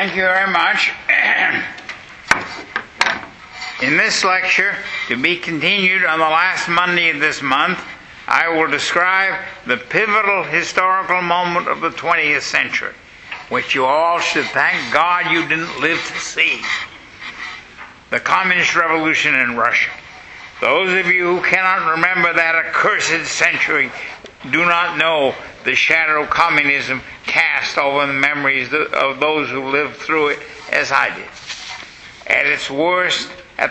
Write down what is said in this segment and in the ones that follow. Thank you very much. In this lecture, to be continued on the last Monday of this month, I will describe the pivotal historical moment of the 20th century, which you all should thank God you didn't live to see. The Communist Revolution in Russia. Those of you who cannot remember that accursed century do not know the shadow communism cast over the memories of those who lived through it as I did. At its worst, a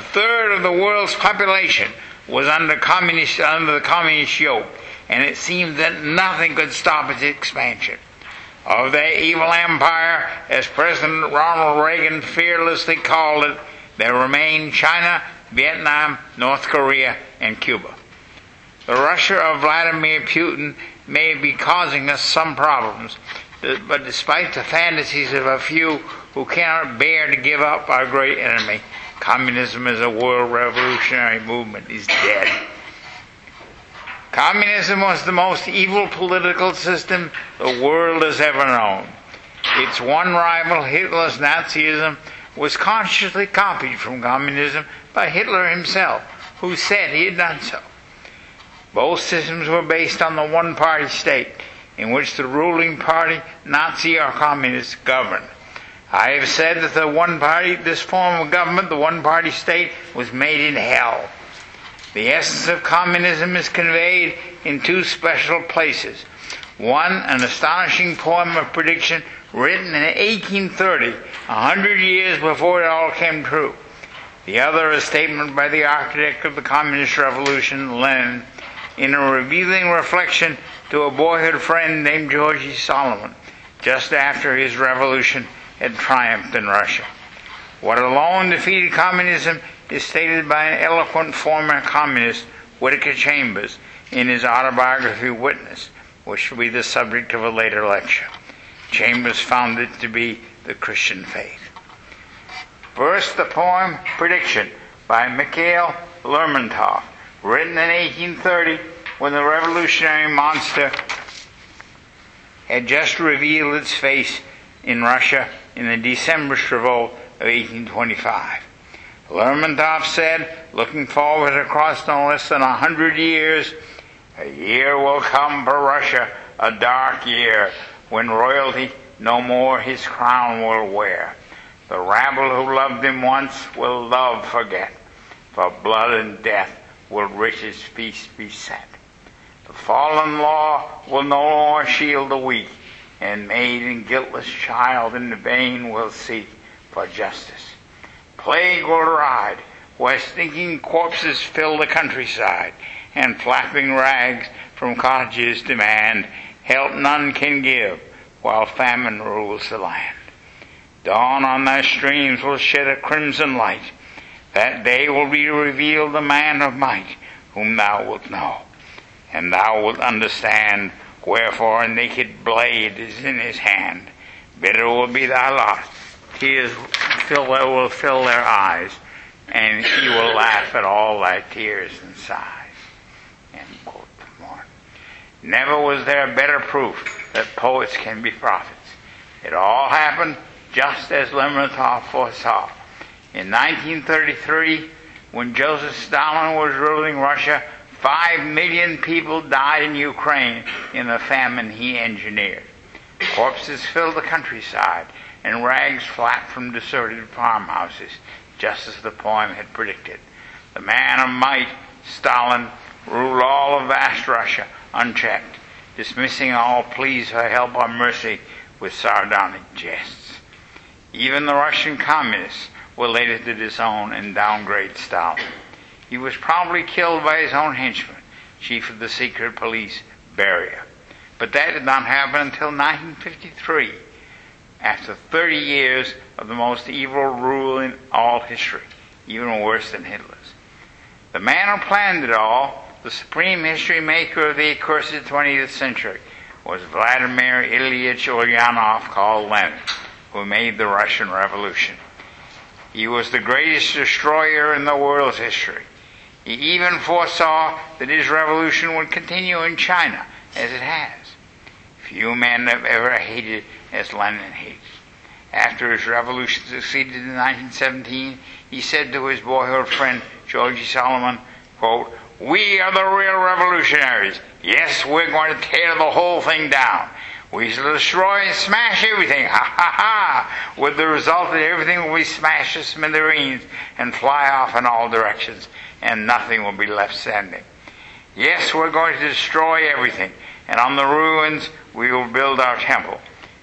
third of the world's population was under the communist yoke, and it seemed that nothing could stop its expansion. Of their evil empire, as President Ronald Reagan fearlessly called it, there remained China, Vietnam, North Korea, and Cuba. The Russia of Vladimir Putin may be causing us some problems, but despite the fantasies of a few who cannot bear to give up our great enemy, communism as a world revolutionary movement is dead. Communism was the most evil political system the world has ever known. Its one rival, Hitler's Nazism, was consciously copied from communism by Hitler himself, who said he had done so. Both systems were based on the one-party state, in which the ruling party, Nazi or communist, governed. I have said that this form of government, the one-party state, was made in hell. The essence of communism is conveyed in two special places. One, an astonishing poem of prediction written in 1830, 100 years before it all came true. The other, a statement by the architect of the Communist Revolution, Lenin, in a revealing reflection to a boyhood friend named Georgy Solomon, just after his revolution had triumphed in Russia. What alone defeated communism is stated by an eloquent former communist, Whitaker Chambers, in his autobiography, Witness, which will be the subject of a later lecture. Chambers found it to be the Christian faith. First, the poem Prediction by Mikhail Lermontov, written in 1830 when the revolutionary monster had just revealed its face in Russia in the Decembrist revolt of 1825. Lermontov said, looking forward across no less than 100 years, a year will come for Russia, a dark year, when royalty no more his crown will wear. The rabble who loved him once will love forget, for blood and death will riches feast be set. The fallen law will no more shield the weak, and maid and guiltless child in vain will seek for justice. Plague will ride, where stinking corpses fill the countryside, and flapping rags from cottages demand, help none can give, while famine rules the land. Dawn on thy streams will shed a crimson light. That day will be revealed the man of might, whom thou wilt know, and thou wilt understand wherefore a naked blade is in his hand. Bitter will be thy lot, tears will fill their eyes, and he will laugh at all thy tears and sighs. Never was there better proof that poets can be prophets. It all happened just as Lermontov foresaw. In 1933, when Joseph Stalin was ruling Russia, 5 million people died in Ukraine in the famine he engineered. Corpses filled the countryside, and rags flapped from deserted farmhouses, just as the poem had predicted. The man of might, Stalin, ruled all of vast Russia unchecked, dismissing all pleas for help or mercy with sardonic jests. Even the Russian communists were later to disown and downgrade Stalin. He was probably killed by his own henchman, chief of the secret police, Beria. But that did not happen until 1953, after 30 years of the most evil rule in all history, even worse than Hitler's. The man who planned it all, the supreme history maker of the accursed 20th century, was Vladimir Ilyich Ulyanov, called Lenin, who made the Russian Revolution. He was the greatest destroyer in the world's history. He even foresaw that his revolution would continue in China, as it has. Few men have ever hated as Lenin hated. After his revolution succeeded in 1917, he said to his boyhood friend, Georgy Solomon, quote, "We are the real revolutionaries. Yes, we're going to tear the whole thing down. We shall destroy and smash everything, ha ha ha, with the result that everything will be smashed to smithereens and fly off in all directions, and nothing will be left standing. Yes, we're going to destroy everything, and on the ruins we will build our temple.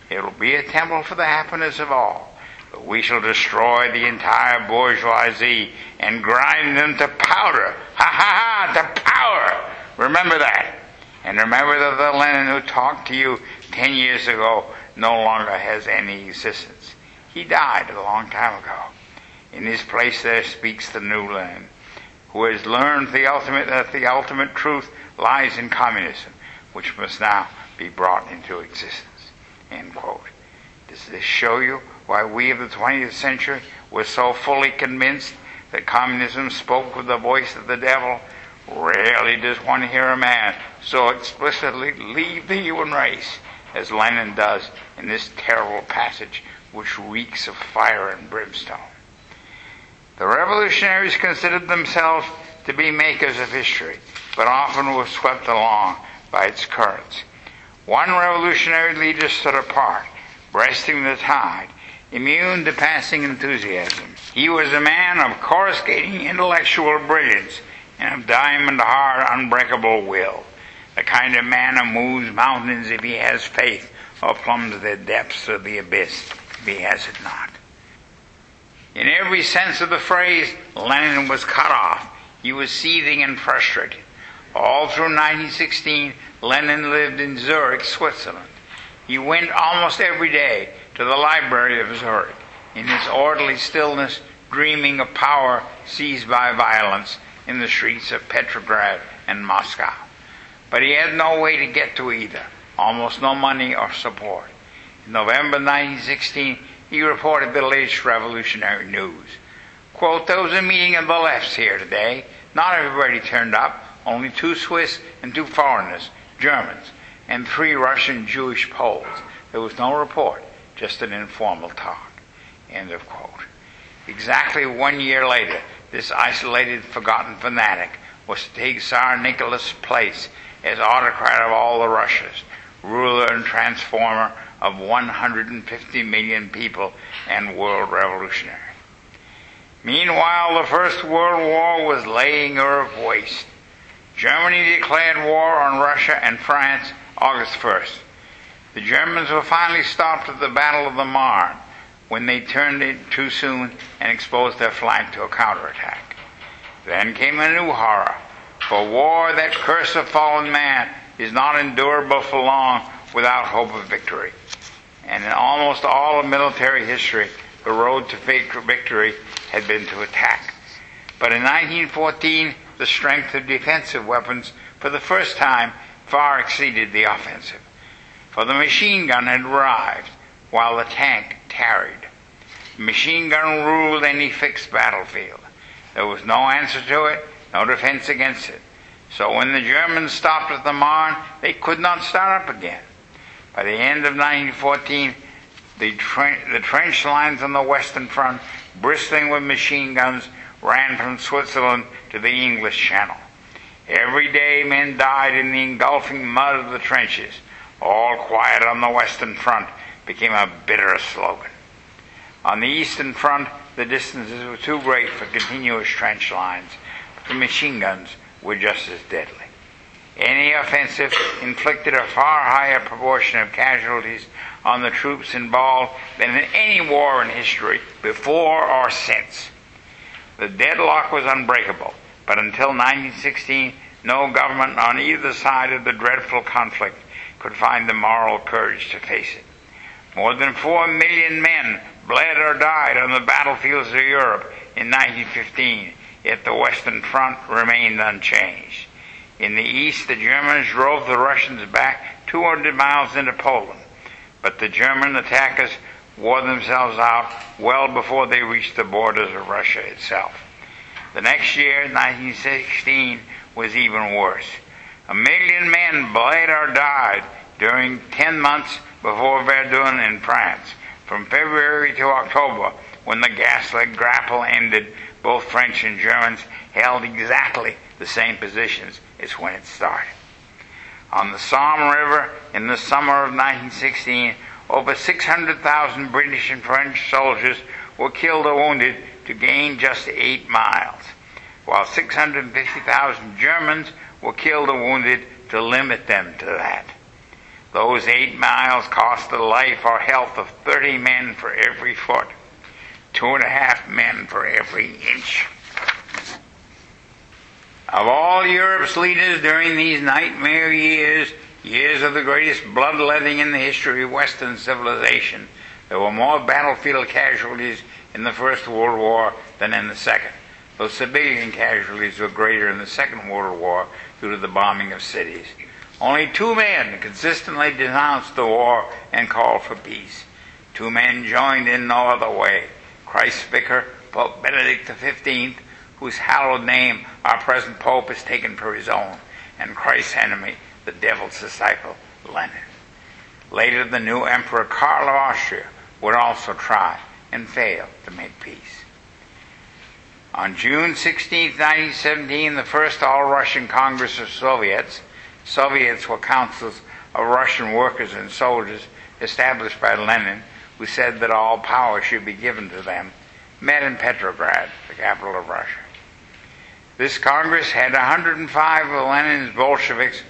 It will be a temple for the happiness of all, but we shall destroy the entire bourgeoisie and grind them to powder, ha ha ha, to powder. Remember that. And remember that the Lenin who talked to you 10 years ago no longer has any existence. He died a long time ago. In his place there speaks the new Lenin, who has learned that the ultimate truth lies in communism, which must now be brought into existence." End quote. Does this show you why we of the 20th century were so fully convinced that communism spoke with the voice of the devil? Rarely does one hear a man so explicitly leave the human race as Lenin does in this terrible passage which reeks of fire and brimstone. The revolutionaries considered themselves to be makers of history, but often were swept along by its currents. One revolutionary leader stood apart, breasting the tide, immune to passing enthusiasm. He was a man of coruscating intellectual brilliance and of diamond-hard, unbreakable will, the kind of man who moves mountains if he has faith or plumbs the depths of the abyss if he has it not. In every sense of the phrase, Lenin was cut off. He was seething and frustrated. All through 1916, Lenin lived in Zurich, Switzerland. He went almost every day to the library of Zurich, in its orderly stillness, dreaming of power seized by violence in the streets of Petrograd and Moscow. But he had no way to get to either, almost no money or support. In November 1916, he reported the latest revolutionary news. Quote, "There was a meeting of the lefts here today. Not everybody turned up, only 2 Swiss and 2 foreigners, Germans, and 3 Russian Jewish Poles. There was no report, just an informal talk." End of quote. Exactly 1 year later, this isolated, forgotten fanatic was to take Tsar Nicholas' place as autocrat of all the Russias, ruler and transformer of 150 million people and world revolutionary. Meanwhile, the First World War was laying Europe waste. Germany declared war on Russia and France August 1st. The Germans were finally stopped at the Battle of the Marne, when they turned it too soon and exposed their flank to a counterattack. Then came a new horror. For war, that curse of fallen man, is not endurable for long without hope of victory. And in almost all of military history, the road to victory had been to attack. But in 1914, the strength of defensive weapons, for the first time, far exceeded the offensive. For the machine gun had arrived, while the tank tarried. Machine gun ruled any fixed battlefield. There was no answer to it, no defense against it. So when the Germans stopped at the Marne, they could not start up again. By the end of 1914, the trench lines on the Western Front, bristling with machine guns, ran from Switzerland to the English Channel. Every day men died in the engulfing mud of the trenches. All quiet on the Western Front became a bitter slogan. On the Eastern Front, the distances were too great for continuous trench lines, but the machine guns were just as deadly. Any offensive inflicted a far higher proportion of casualties on the troops involved than in any war in history before or since. The deadlock was unbreakable, but until 1916, no government on either side of the dreadful conflict could find the moral courage to face it. More than 4 million men bled or died on the battlefields of Europe in 1915, yet the Western Front remained unchanged. In the East, the Germans drove the Russians back 200 miles into Poland, but the German attackers wore themselves out well before they reached the borders of Russia itself. The next year, 1916, was even worse. 1 million men bled or died during 10 months before Verdun in France, from February to October, when the gaslit grapple ended, both French and Germans held exactly the same positions as when it started. On the Somme River in the summer of 1916, over 600,000 British and French soldiers were killed or wounded to gain just 8 miles, while 650,000 Germans were killed or wounded to limit them to that. Those 8 miles cost the life or health of 30 men for every foot, 2.5 men for every inch. Of all Europe's leaders during these nightmare years, years of the greatest bloodletting in the history of Western civilization, there were more battlefield casualties in the First World War than in the Second, though civilian casualties were greater in the Second World War due to the bombing of cities. Only 2 men consistently denounced the war and called for peace. 2 men joined in no other way: Christ's vicar, Pope Benedict XV, whose hallowed name our present Pope has taken for his own, and Christ's enemy, the devil's disciple, Lenin. Later, the new Emperor Karl of Austria would also try and fail to make peace. On June 16, 1917, the first All-Russian Congress of Soviets, were councils of Russian workers and soldiers established by Lenin, who said that all power should be given to them, met in Petrograd, the capital of Russia. This Congress had 105 of Lenin's Bolsheviks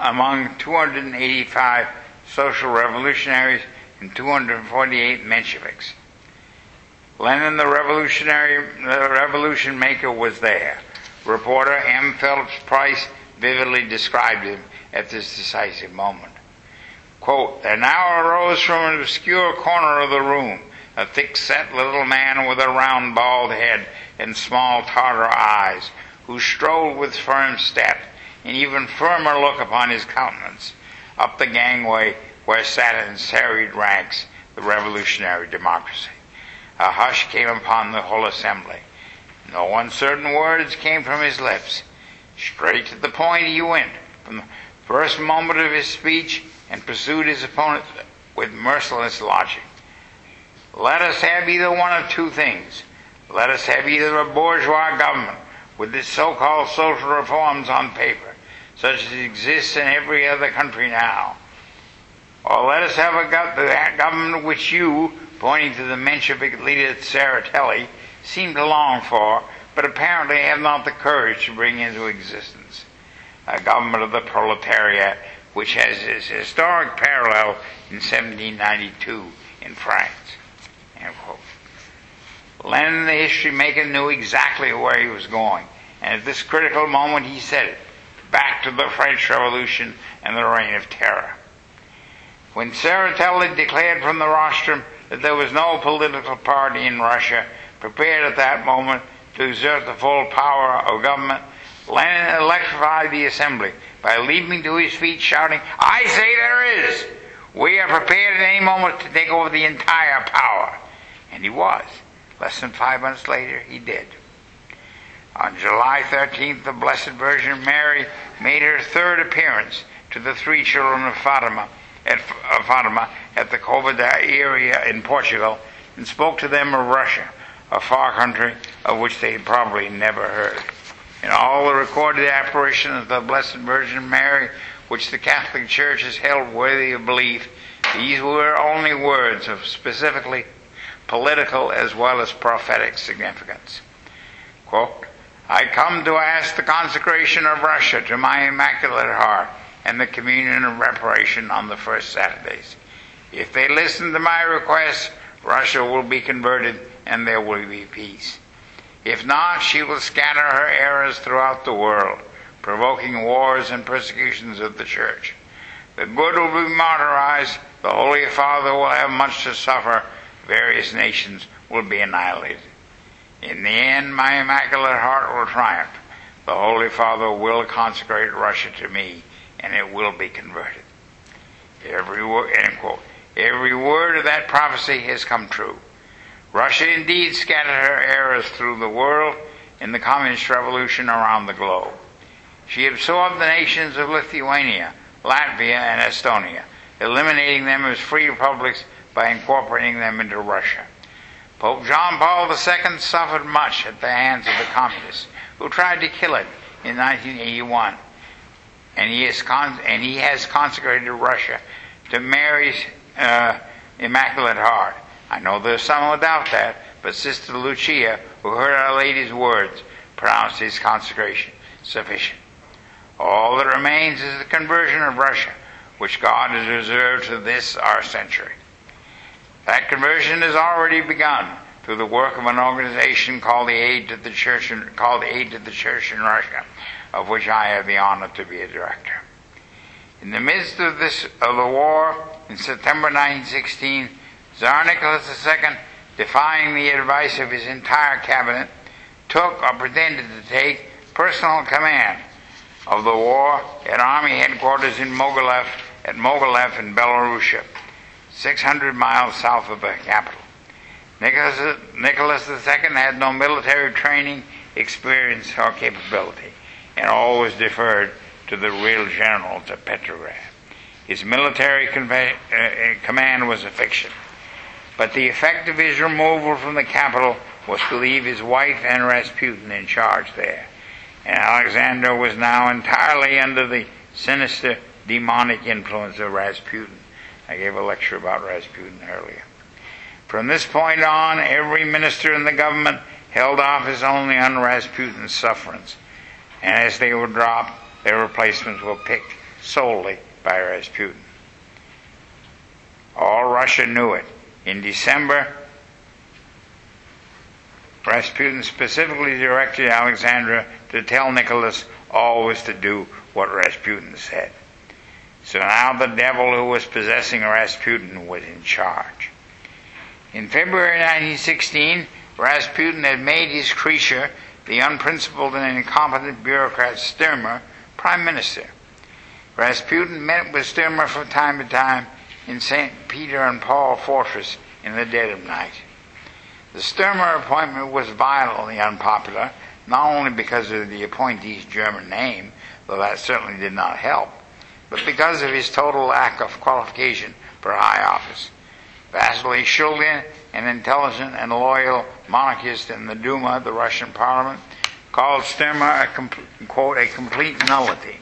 among 285 social revolutionaries and 248 Mensheviks. Lenin, the revolution maker, was there. Reporter M. Phillips Price vividly described him at this decisive moment. Quote, "There now arose from an obscure corner of the room a thick-set little man with a round bald head and small Tartar eyes, who strode with firm step and even firmer look upon his countenance up the gangway where sat in serried ranks the revolutionary democracy. A hush came upon the whole assembly. No uncertain words came from his lips. Straight to the point he went from the first moment of his speech and pursued his opponent with merciless logic. Let us have either one of two things. Let us have either a bourgeois government with its so-called social reforms on paper, such as exists in every other country now, or let us have a government which you, pointing to the Menshevik leader Tsereteli, seem to long for, but apparently have not the courage to bring into existence. A government of the proletariat, which has its historic parallel in 1792 in France." End quote. Lenin, the history maker, knew exactly where he was going, and at this critical moment he said it: back to the French Revolution and the Reign of Terror. When Tsereteli declared from the rostrum that there was no political party in Russia prepared at that moment to exert the full power of government, Lenin electrified the assembly by leaping to his feet, shouting, "I say there is! We are prepared at any moment to take over the entire power." And he was. Less than 5 months later, he did. On July 13th, the Blessed Virgin Mary made her third appearance to the 3 children of Fatima at the Cova da Iria in Portugal, and spoke to them of Russia, a far country of which they had probably never heard. In all the recorded apparitions of the Blessed Virgin Mary, which the Catholic Church has held worthy of belief, these were only words of specifically political as well as prophetic significance. Quote, "I come to ask the consecration of Russia to my Immaculate Heart and the communion of reparation on the first Saturdays. If they listen to my request, Russia will be converted and there will be peace. If not, she will scatter her errors throughout the world, provoking wars and persecutions of the Church. The good will be martyrized, the Holy Father will have much to suffer, various nations will be annihilated. In the end, my Immaculate Heart will triumph. The Holy Father will consecrate Russia to me, and it will be converted." End quote. Every word of that prophecy has come true. Russia indeed scattered her errors through the world in the Communist Revolution around the globe. She absorbed the nations of Lithuania, Latvia, and Estonia, eliminating them as free republics by incorporating them into Russia. Pope John Paul II suffered much at the hands of the communists, who tried to kill him in 1981, and he has consecrated Russia to Mary's Immaculate Heart. I know there's some who doubt that, but Sister Lucia, who heard Our Lady's words, pronounced his consecration sufficient. All that remains is the conversion of Russia, which God has reserved to this our century. That conversion has already begun through the work of an organization called the Aid to the Church in Russia, of which I have the honor to be a director. In the midst of the war, in September 1916, Tsar Nicholas II, defying the advice of his entire cabinet, took or pretended to take personal command of the war at Army headquarters in Mogilev in Belarusia, 600 miles south of the capital. Nicholas II had no military training, experience, or capability, and all was deferred to the real generals at Petrograd. His military command was a fiction, but the effect of his removal from the capital was to leave his wife and Rasputin in charge there. And Alexander was now entirely under the sinister, demonic influence of Rasputin. I gave a lecture about Rasputin earlier. From this point on, every minister in the government held office only on Rasputin's sufferance, and as they were dropped, their replacements were picked solely by Rasputin. All Russia knew it. In December, Rasputin specifically directed Alexander to tell Nicholas always to do what Rasputin said. So now the devil who was possessing Rasputin was in charge. In February 1916, Rasputin had made his creature, the unprincipled and incompetent bureaucrat Sturmer, prime minister. Rasputin met with Sturmer from time to time in St. Peter and Paul Fortress in the dead of night. The Sturmer appointment was violently unpopular, not only because of the appointee's German name, though that certainly did not help, but because of his total lack of qualification for high office. Vasily Shulgin, an intelligent and loyal monarchist in the Duma, the Russian parliament, called Sturmer a complete nullity.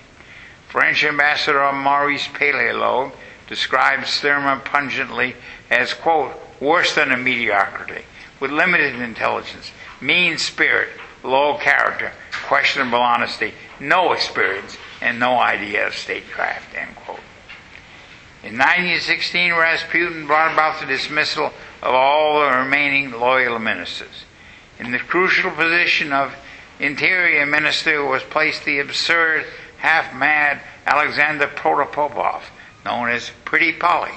French ambassador Maurice Paleologue described Sturmer pungently as, quote, worse than a mediocrity, with limited intelligence, mean spirit, low character, questionable honesty, no experience, and no idea of statecraft, end quote. In 1916, Rasputin brought about the dismissal of all the remaining loyal ministers. In the crucial position of interior minister was placed the absurd, half-mad Alexander Protopopov, known as Pretty Polly.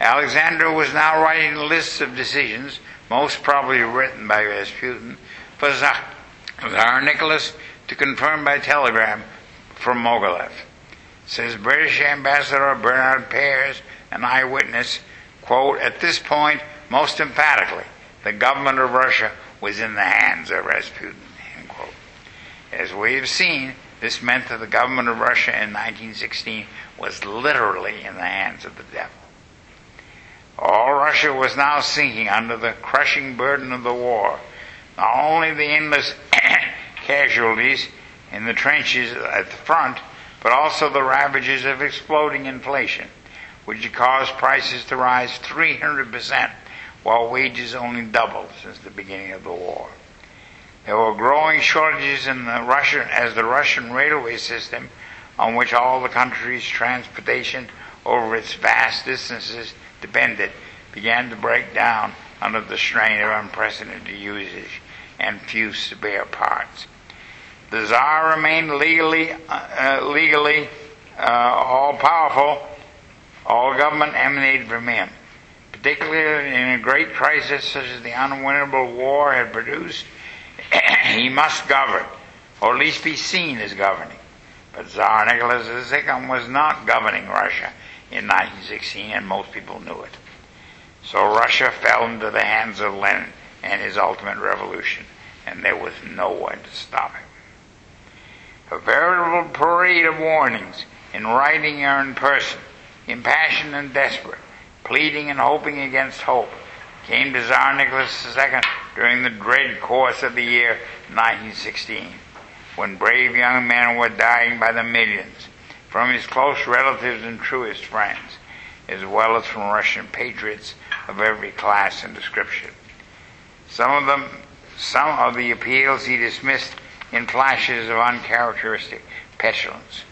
Alexander was now writing lists of decisions, most probably written by Rasputin, for Tsar Nicholas to confirm by telegram from Mogilev. Says British Ambassador Bernard Pears, an eyewitness, quote, at this point, most emphatically, the government of Russia was in the hands of Rasputin, end quote. As we have seen, this meant that the government of Russia in 1916 was literally in the hands of the devil. All Russia was now sinking under the crushing burden of the war. Not only the endless casualties in the trenches at the front, but also the ravages of exploding inflation, which caused prices to rise 300%, while wages only doubled since the beginning of the war. There were growing shortages in the Russian railway system, on which all the country's transportation over its vast distances depended, began to break down under the strain of unprecedented usage and few spare parts. The Tsar remained legally all-powerful. All government emanated from him. Particularly in a great crisis such as the unwinnable war had produced, he must govern, or at least be seen as governing. But Tsar Nicholas II was not governing Russia in 1916, and most people knew it. So Russia fell into the hands of Lenin and his ultimate revolution, and there was no one to stop him. A veritable parade of warnings, in writing or in person, impassioned and desperate, pleading and hoping against hope, came to Tsar Nicholas II during the dread course of the year 1916, when brave young men were dying by the millions from his close relatives and truest friends, as well as from Russian patriots of every class and description. Some of the appeals he dismissed in flashes of uncharacteristic petulance.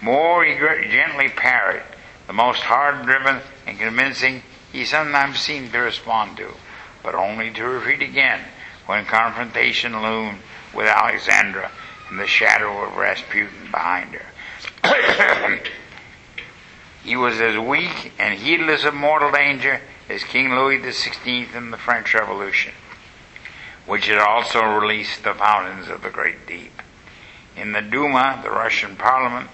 More he gently parried, the most hard-driven and convincing he sometimes seemed to respond to, but only to retreat again when confrontation loomed with Alexandra and the shadow of Rasputin behind her. He was as weak and heedless of mortal danger as King Louis XVI in the French Revolution, which had also released the fountains of the great deep. In the Duma, the Russian parliament,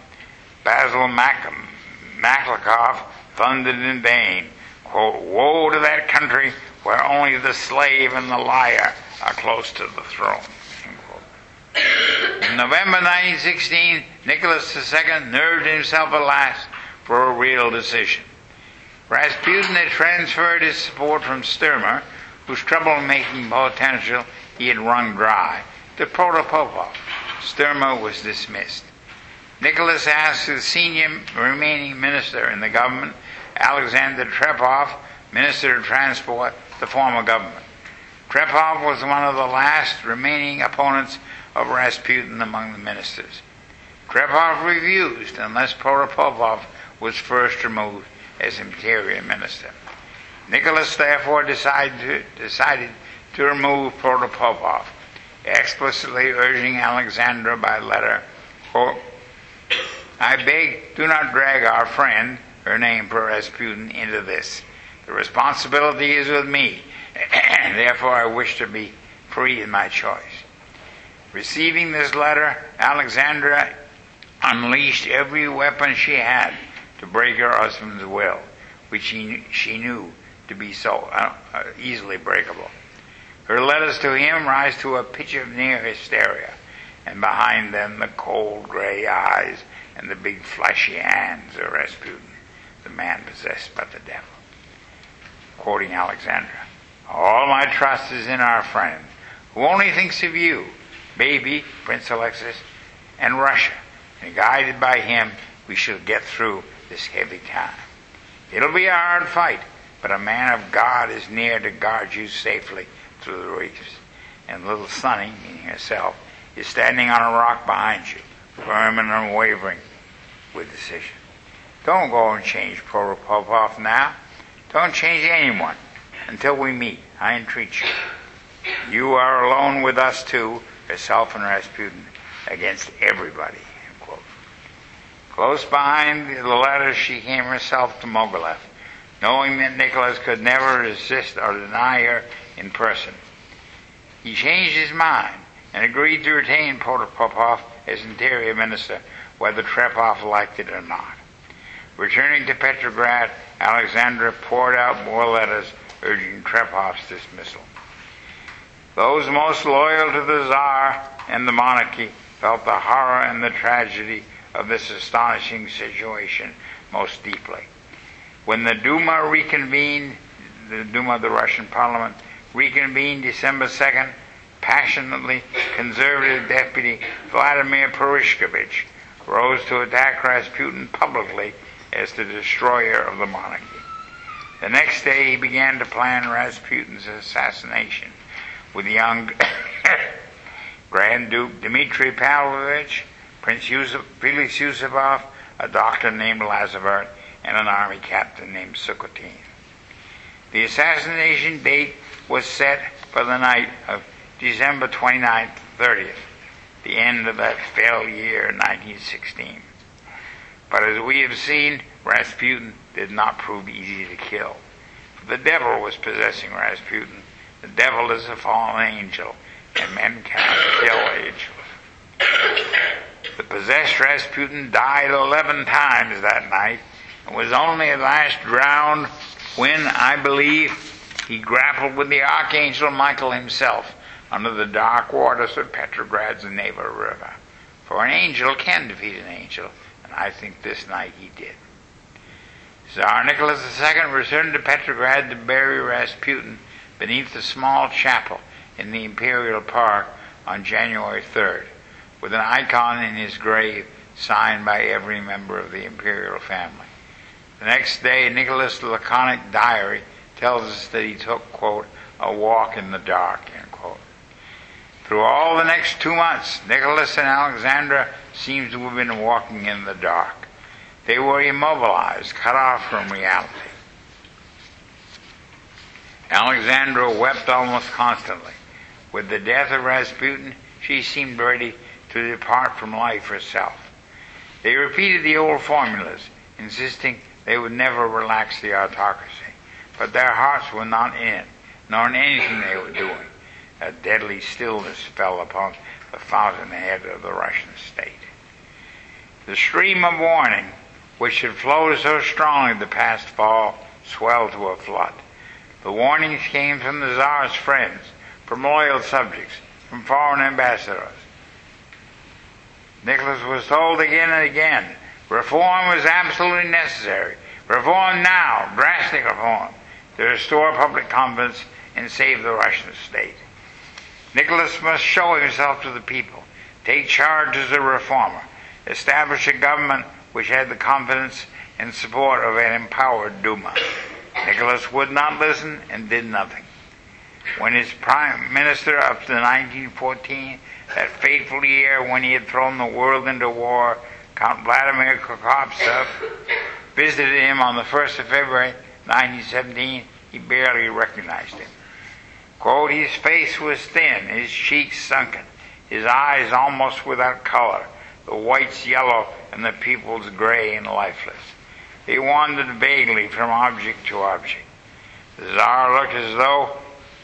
Basil Maklakov thundered in vain, quote, "Woe to that country where only the slave and the liar are close to the throne." In November 1916, Nicholas II nerved himself at last for a real decision. Rasputin had transferred his support from Sturmer, whose troublemaking potential he had wrung dry, to Protopopov. Sturmer was dismissed. Nicholas asked the senior remaining minister in the government, Alexander Trepov, Minister of Transport, the former government. Trepov was one of the last remaining opponents of Rasputin among the ministers. Trepov refused unless Protopopov was first removed as interior minister. Nicholas therefore decided to remove Protopopov, explicitly urging Alexandra by letter, quote, "I beg, do not drag our friend, her name for Rasputin, into this. The responsibility is with me, and therefore I wish to be free in my choice." Receiving this letter, Alexandra unleashed every weapon she had to break her husband's will, which she knew to be so easily breakable. Her letters to him rise to a pitch of near hysteria, and behind them the cold gray eyes and the big fleshy hands of Rasputin, the man possessed by the devil. Quoting Alexandra, "All my trust is in our friend, who only thinks of you, baby, Prince Alexis, and Russia, and guided by him we shall get through this heavy time. It'll be a hard fight, but a man of God is near to guard you safely through the reefs. And little Sonny," meaning herself, "is standing on a rock behind you, firm and unwavering with decision. Don't go and change Protopopov now. Don't change anyone until we meet. I entreat you. You are alone with us too, yourself and Rasputin, against everybody." Quote. Close behind the letter she came herself to Mogilev, knowing that Nicholas could never resist or deny her in person. He changed his mind and agreed to retain Protopopov as interior minister, whether Trepov liked it or not. Returning to Petrograd, Alexandra poured out more letters urging Trepov's dismissal. Those most loyal to the Tsar and the monarchy felt the horror and the tragedy of this astonishing situation most deeply. When the Duma reconvened, the Duma, the Russian parliament, reconvened December 2nd, passionately conservative deputy Vladimir Purishkevich rose to attack Rasputin publicly as the destroyer of the monarchy. The next day he began to plan Rasputin's assassination with the young Grand Duke Dmitry Pavlovich, Prince Felix Yusupov, a doctor named Lazavert, and an army captain named Sukhotin. The assassination date was set for the night of December 29th, 30th, the end of that fell year 1916. But as we have seen, Rasputin did not prove easy to kill. The devil was possessing Rasputin. The devil is a fallen angel, and men cannot kill angels. The possessed Rasputin died 11 times that night, and was only at last drowned when, I believe, he grappled with the Archangel Michael himself under the dark waters of Petrograd's Neva River. For an angel can defeat an angel, and I think this night he did. Tsar Nicholas II returned to Petrograd to bury Rasputin beneath a small chapel in the Imperial Park on January 3rd, with an icon in his grave signed by every member of the imperial family. The next day, Nicholas' laconic diary tells us that he took, quote, a walk in the dark, end quote. Through all the next 2 months, Nicholas and Alexandra seem to have been walking in the dark. They were immobilized, cut off from reality. Alexandra wept almost constantly. With the death of Rasputin, she seemed ready to depart from life herself. They repeated the old formulas, insisting they would never relax the autocracy, but their hearts were not in it, nor in anything they were doing. A deadly stillness fell upon the fountainhead of the Russian state. The stream of warning, which had flowed so strongly the past fall, swelled to a flood. The warnings came from the Tsar's friends, from loyal subjects, from foreign ambassadors. Nicholas was told again and again, reform was absolutely necessary. Reform now, drastic reform, to restore public confidence and save the Russian state. Nicholas must show himself to the people, take charge as a reformer, establish a government which had the confidence and support of an empowered Duma. Nicholas would not listen and did nothing. When his prime minister up to 1914, that fateful year when he had thrown the world into war, Count Vladimir Kropotsev visited him on the 1st of February, 1917. He barely recognized him. Quote, his face was thin, his cheeks sunken, his eyes almost without color, the whites yellow and the pupils gray and lifeless. He wandered vaguely from object to object. The Tsar looked as though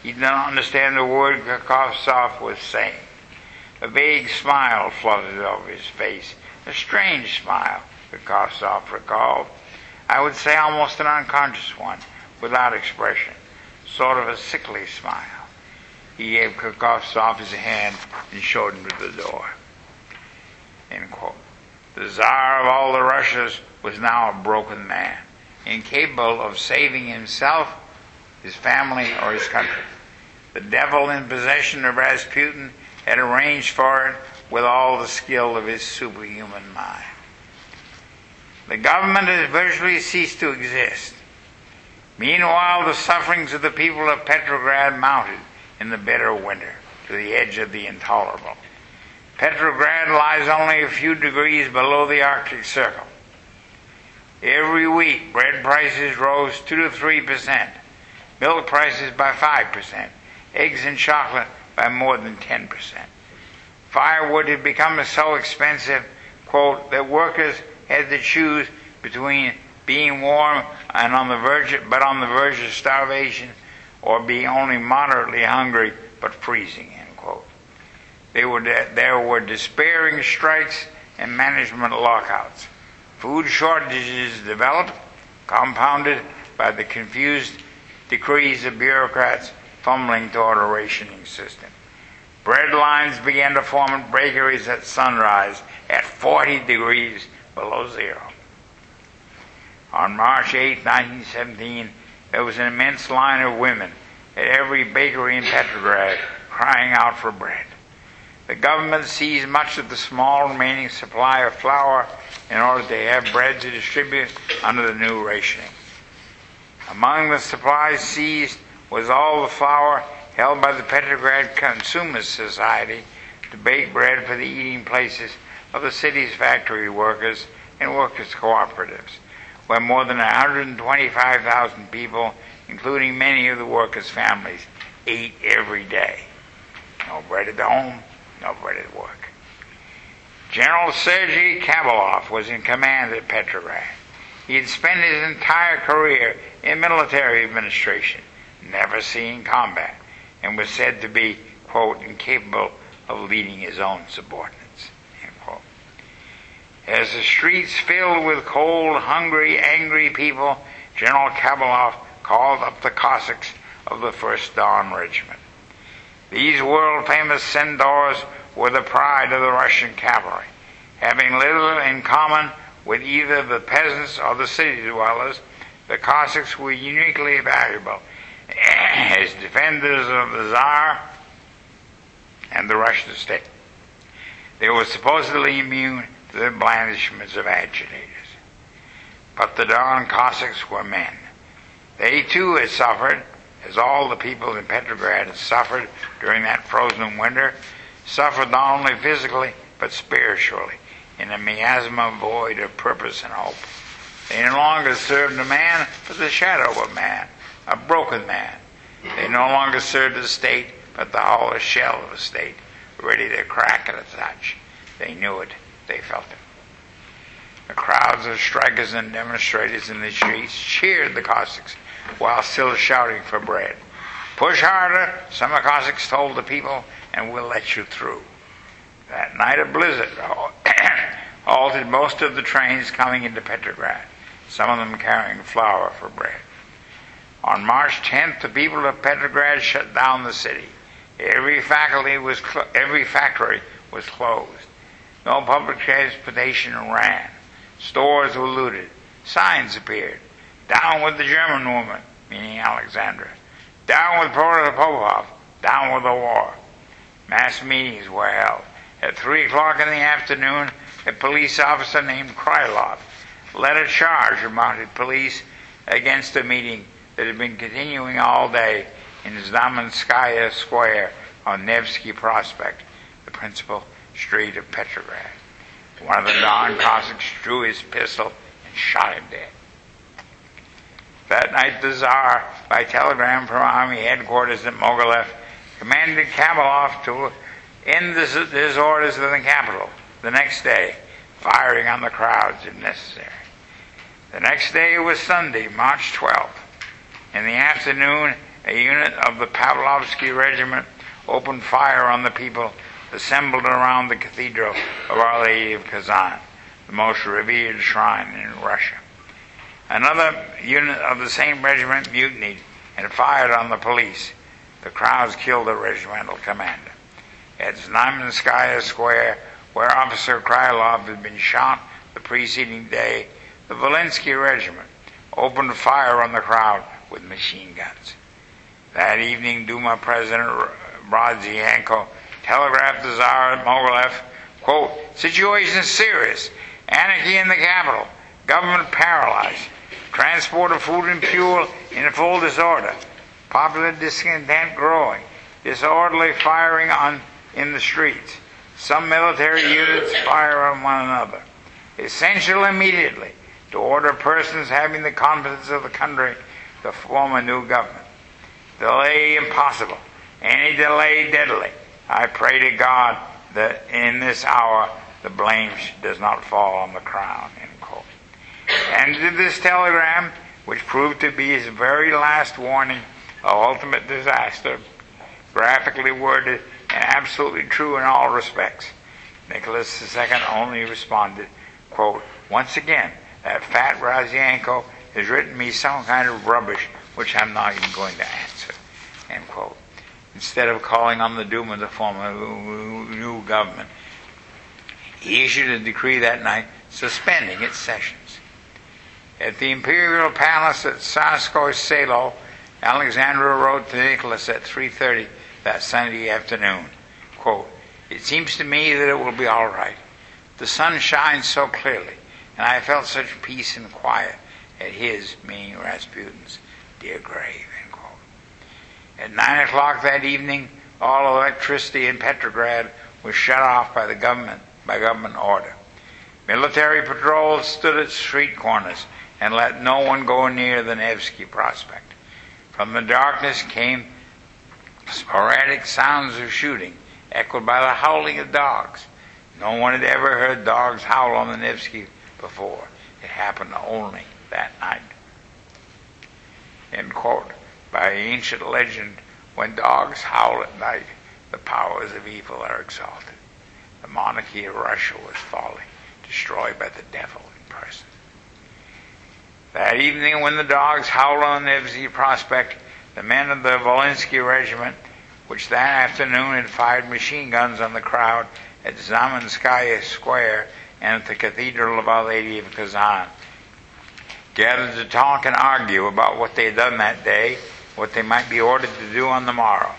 he did not understand the word Kropotsev was saying. A vague smile fluttered over his face, a strange smile, Kropotsev recalled. I would say almost an unconscious one, without expression, sort of a sickly smile. He gave Kropotsev his hand and showed him to the door. End quote. The Tsar of all the Russias was now a broken man, incapable of saving himself, his family, or his country. The devil in possession of Rasputin had arranged for it with all the skill of his superhuman mind. The government has virtually ceased to exist. Meanwhile, the sufferings of the people of Petrograd mounted in the bitter winter to the edge of the intolerable. Petrograd lies only a few degrees below the Arctic Circle. Every week, bread prices rose 2 to 3%, milk prices by 5%, eggs and chocolate by more than 10%. Firewood had become so expensive, quote, that workers had to choose between being warm and on the verge of starvation or being only moderately hungry but freezing, end quote. There were despairing strikes and management lockouts. Food shortages developed, compounded by the confused decrees of bureaucrats fumbling toward a rationing system. Bread lines began to form at bakeries at sunrise at 40 degrees below zero. On March 8, 1917, there was an immense line of women at every bakery in Petrograd crying out for bread. The government seized much of the small remaining supply of flour in order to have bread to distribute under the new rationing. Among the supplies seized was all the flour held by the Petrograd Consumers Society to bake bread for the eating places of the city's factory workers and workers' cooperatives, where more than 125,000 people, including many of the workers' families, ate every day. No bread at home, no bread at work. General Sergei Khabalov was in command at Petrograd. He had spent his entire career in military administration, never seeing combat, and was said to be, quote, incapable of leading his own subordinates, end quote. As the streets filled with cold, hungry, angry people, General Khabalov called up the Cossacks of the 1st Don Regiment. These world-famous centaurs were the pride of the Russian cavalry, having little in common with either the peasants or the city dwellers, the Cossacks were uniquely valuable as defenders of the Tsar and the Russian state. They were supposedly immune to the blandishments of agitators. But the Don Cossacks were men. They too had suffered, as all the people in Petrograd had suffered during that frozen winter, suffered not only physically but spiritually in a miasma void of purpose and hope. They no longer served a man but the shadow of man, a broken man. They no longer served the state but the hollow shell of the state, ready to crack at a touch. They knew it. They felt it. The crowds of strikers and demonstrators in the streets cheered the Cossacks while still shouting for bread. Push harder, some of the Cossacks told the people, and we'll let you through. That night a blizzard halted most of the trains coming into Petrograd, some of them carrying flour for bread. On March 10th, the people of Petrograd shut down the city. Every factory was closed. No public transportation ran. Stores were looted. Signs appeared. Down with the German woman, meaning Alexandra. Down with Protopopov. Down with the war. Mass meetings were held. At 3 o'clock in the afternoon, a police officer named Krylov led a charge of mounted police against a meeting that had been continuing all day in Znamenskaya Square on Nevsky Prospect, the principal street of Petrograd. One of the Don Cossacks drew his pistol and shot him dead. That night the Tsar, by telegram from Army headquarters at Mogilev, commanded Kamalov to end the disorders in the capital the next day, firing on the crowds if necessary. The next day was Sunday, March 12th. In the afternoon, a unit of the Pavlovsky Regiment opened fire on the people assembled around the Cathedral of Our Lady of Kazan, the most revered shrine in Russia. Another unit of the same regiment mutinied and fired on the police. The crowds killed the regimental commander. At Znamenskaya Square, where Officer Krylov had been shot the preceding day, the Volinsky Regiment opened fire on the crowd with machine guns. That evening, Duma President Rodzianko telegraphed the Tsar at Mogilev, quote, "Situation serious. Anarchy in the capital. Government paralyzed. Transport of food and fuel in full disorder. Popular discontent growing. Disorderly firing in the streets. Some military units fire on one another. Essential immediately to order persons having the confidence of the country to form a new government. Delay impossible. Any delay deadly. I pray to God that in this hour the blame does not fall on the crown." End quote. And to this telegram, which proved to be his very last warning of ultimate disaster, graphically worded and absolutely true in all respects, Nicholas II only responded, quote, "Once again, that fat Rodzianko has written me some kind of rubbish which I'm not even going to answer." End quote. Instead of calling on the Duma to form a new government, he issued a decree that night suspending its sessions. At the Imperial Palace at Tsarskoye Selo, Alexandra wrote to Nicholas at 3:30 that Sunday afternoon, quote, "It seems to me that it will be all right. The sun shines so clearly, and I felt such peace and quiet at his," meaning Rasputin's, "dear grave." At 9 o'clock that evening, all electricity in Petrograd was shut off by the government, by government order. Military patrols stood at street corners and let no one go near the Nevsky Prospect. From the darkness came sporadic sounds of shooting, echoed by the howling of dogs. No one had ever heard dogs howl on the Nevsky before. It happened only that night. End quote. By ancient legend, when dogs howl at night, the powers of evil are exalted. The monarchy of Russia was falling, destroyed by the devil in person. That evening, when the dogs howled on Nevsky Prospect, the men of the Volinsky Regiment, which that afternoon had fired machine guns on the crowd at Znamenskaya Square and at the Cathedral of Our Lady of Kazan, gathered to talk and argue about what they had done that day, what they might be ordered to do on the morrow.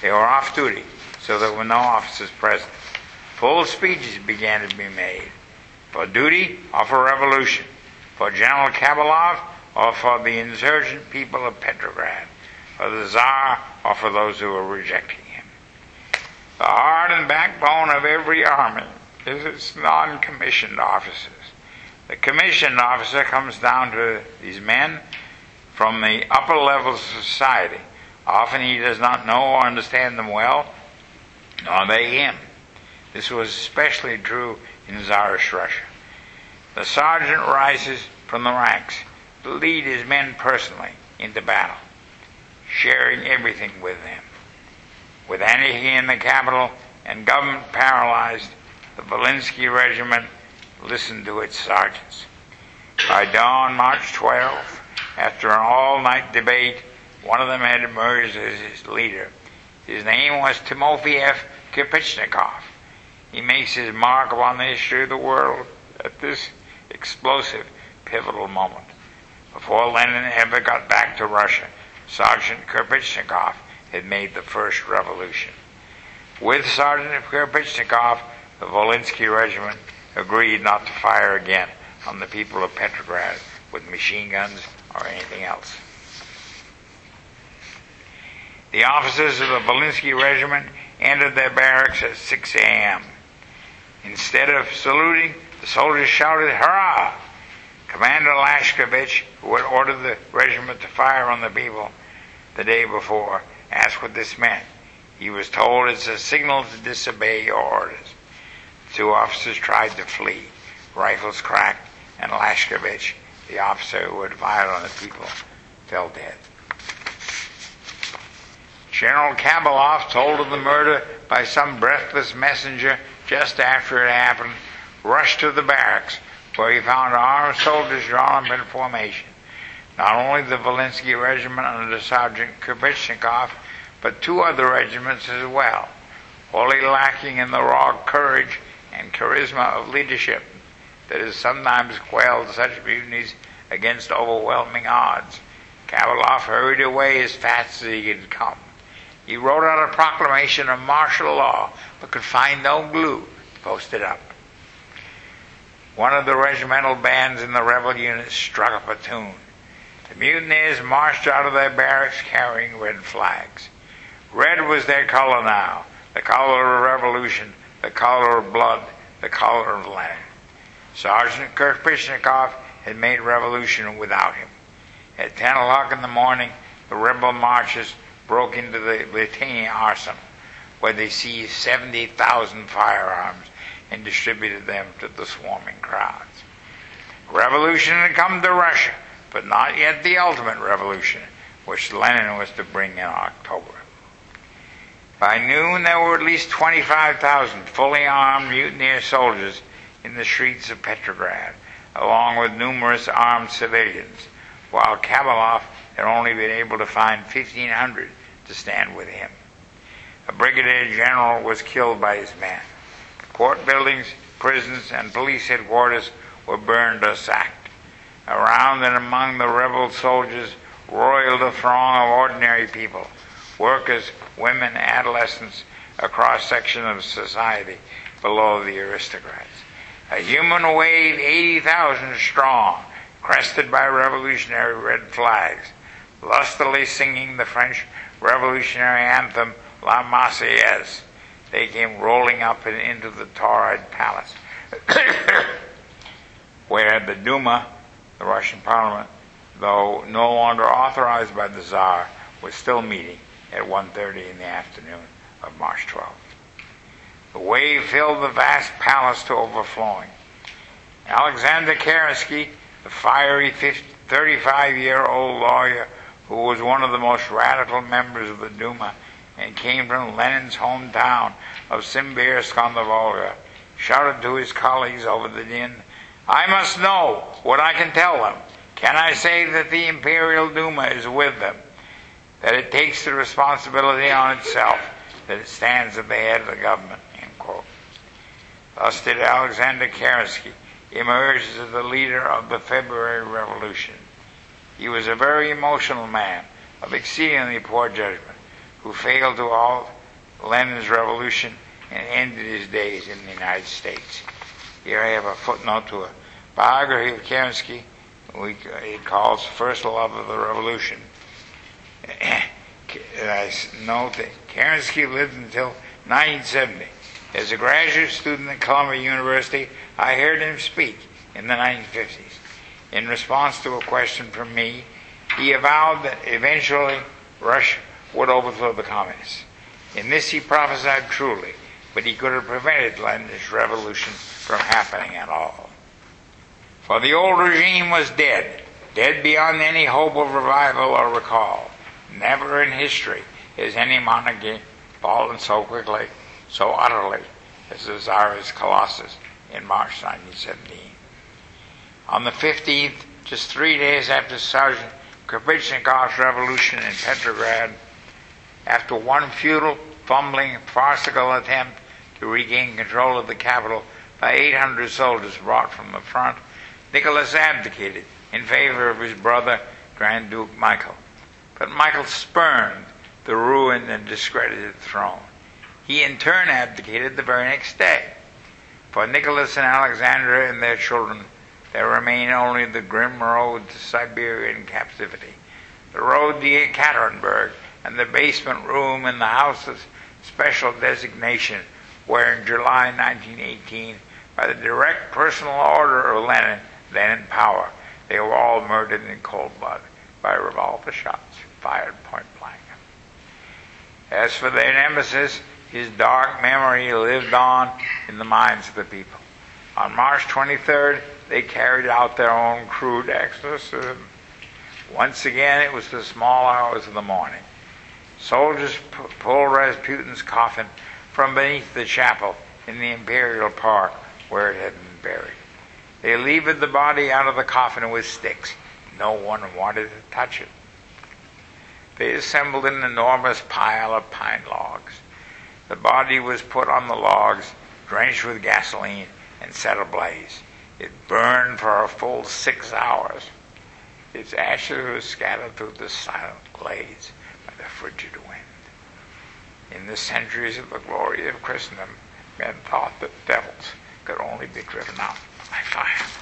They were off duty, so there were no officers present. Full speeches began to be made, for duty or for revolution, for General Khabalov or for the insurgent people of Petrograd, for the Tsar or for those who were rejecting him. The heart and backbone of every army is its non-commissioned officers. The commissioned officer comes down to these men from the upper levels of society. Often he does not know or understand them well, nor they him. This was especially true in Tsarist Russia. The sergeant rises from the ranks to lead his men personally into battle, sharing everything with them. With anarchy in the capital and government paralyzed, the Volinsky Regiment listened to its sergeants. By dawn, March 12, after an all-night debate, one of them had emerged as his leader. His name was Timofeyev Kirpichnikov. He makes his mark upon the history of the world at this explosive, pivotal moment. Before Lenin ever got back to Russia, Sergeant Kirpichnikov had made the first revolution. With Sergeant Kirpichnikov, the Volinsky Regiment agreed not to fire again on the people of Petrograd with machine guns or anything else. The officers of the Volinsky Regiment entered their barracks at 6 a.m. Instead of saluting, the soldiers shouted, "Hurrah!" Commander Lashkevich, who had ordered the regiment to fire on the people the day before, asked what this meant. He was told it's a signal to disobey your orders. The two officers tried to flee. Rifles cracked, and Lashkevich, the officer who had fired on the people, fell dead. General Khabalov told of the murder by some breathless messenger just after it happened, rushed to the barracks, where he found armed soldiers drawn up in formation. Not only the Volinsky Regiment under Sergeant Kirpichnikov, but two other regiments as well, wholly lacking in the raw courage and charisma of leadership that has sometimes quelled such mutinies against overwhelming odds. Khabalov hurried away as fast as he could come. He wrote out a proclamation of martial law, but could find no glue to post it up. One of the regimental bands in the rebel unit struck up a tune. The mutineers marched out of their barracks carrying red flags. Red was their color now, the color of revolution, the color of blood, the color of Lenin. Sergeant Kirpichnikov had made revolution without him. At 10 o'clock in the morning, the rebel marchers broke into the Litany arsenal, where they seized 70,000 firearms and distributed them to the swarming crowds. Revolution had come to Russia, but not yet the ultimate revolution, which Lenin was to bring in October. By noon, there were at least 25,000 fully armed mutineer soldiers in the streets of Petrograd, along with numerous armed civilians, while Khabalov had only been able to find 1,500 to stand with him. A brigadier general was killed by his men. Court buildings, prisons, and police headquarters were burned or sacked. Around and among the rebel soldiers roiled a throng of ordinary people, workers, women, adolescents, a cross-section of society below the aristocrats. A human wave 80,000 strong, crested by revolutionary red flags, lustily singing the French revolutionary anthem La Marseillaise. They came rolling up and into the Tauride Palace, where the Duma, the Russian parliament, though no longer authorized by the Tsar, was still meeting at 1:30 in the afternoon of March 12th. The wave filled the vast palace to overflowing. Alexander Kerensky, the fiery 35-year-old lawyer who was one of the most radical members of the Duma, and came from Lenin's hometown of Simbirsk on the Volga, shouted to his colleagues over the din, "I must know what I can tell them. Can I say that the Imperial Duma is with them, that it takes the responsibility on itself, that it stands at the head of the government?" End quote. Thus did Alexander Kerensky emerged as the leader of the February Revolution. He was a very emotional man of exceedingly poor judgment, who failed to halt Lenin's revolution and ended his days in the United States. Here I have a footnote to a biography of Kerensky. It calls First Love of the Revolution. I note that Kerensky lived until 1970. As a graduate student at Columbia University, I heard him speak in the 1950s. In response to a question from me, he avowed that eventually Russia would overthrow the communists. In this he prophesied truly, but he could have prevented Lenin's revolution from happening at all. For the old regime was dead, dead beyond any hope of revival or recall. Never in history has any monarchy fallen so quickly, so utterly, as the Tsarist Colossus in March 1917. On the 15th, just 3 days after Sergeant Krivitnikov's revolution in Petrograd, after one futile, fumbling, farcical attempt to regain control of the capital by 800 soldiers brought from the front, Nicholas abdicated in favor of his brother, Grand Duke Michael. But Michael spurned the ruined and discredited throne. He in turn abdicated the very next day. For Nicholas and Alexandra and their children, there remained only the grim road to Siberian captivity, the road to Yekaterinburg, and the basement room in the house's special designation, where in July 1918, by the direct personal order of Lenin, then in power, they were all murdered in cold blood by revolver shots fired point blank. As for their nemesis, his dark memory lived on in the minds of the people. On March 23rd, they carried out their own crude exorcism. Once again, it was the small hours of the morning. Soldiers pulled Rasputin's coffin from beneath the chapel in the Imperial Park where it had been buried. They levered the body out of the coffin with sticks. No one wanted to touch it. They assembled an enormous pile of pine logs. The body was put on the logs, drenched with gasoline, and set ablaze. It burned for a full 6 hours. Its ashes were scattered through the silent glades by the frigid wind. In the centuries of the glory of Christendom, men thought that devils could only be driven out by fire.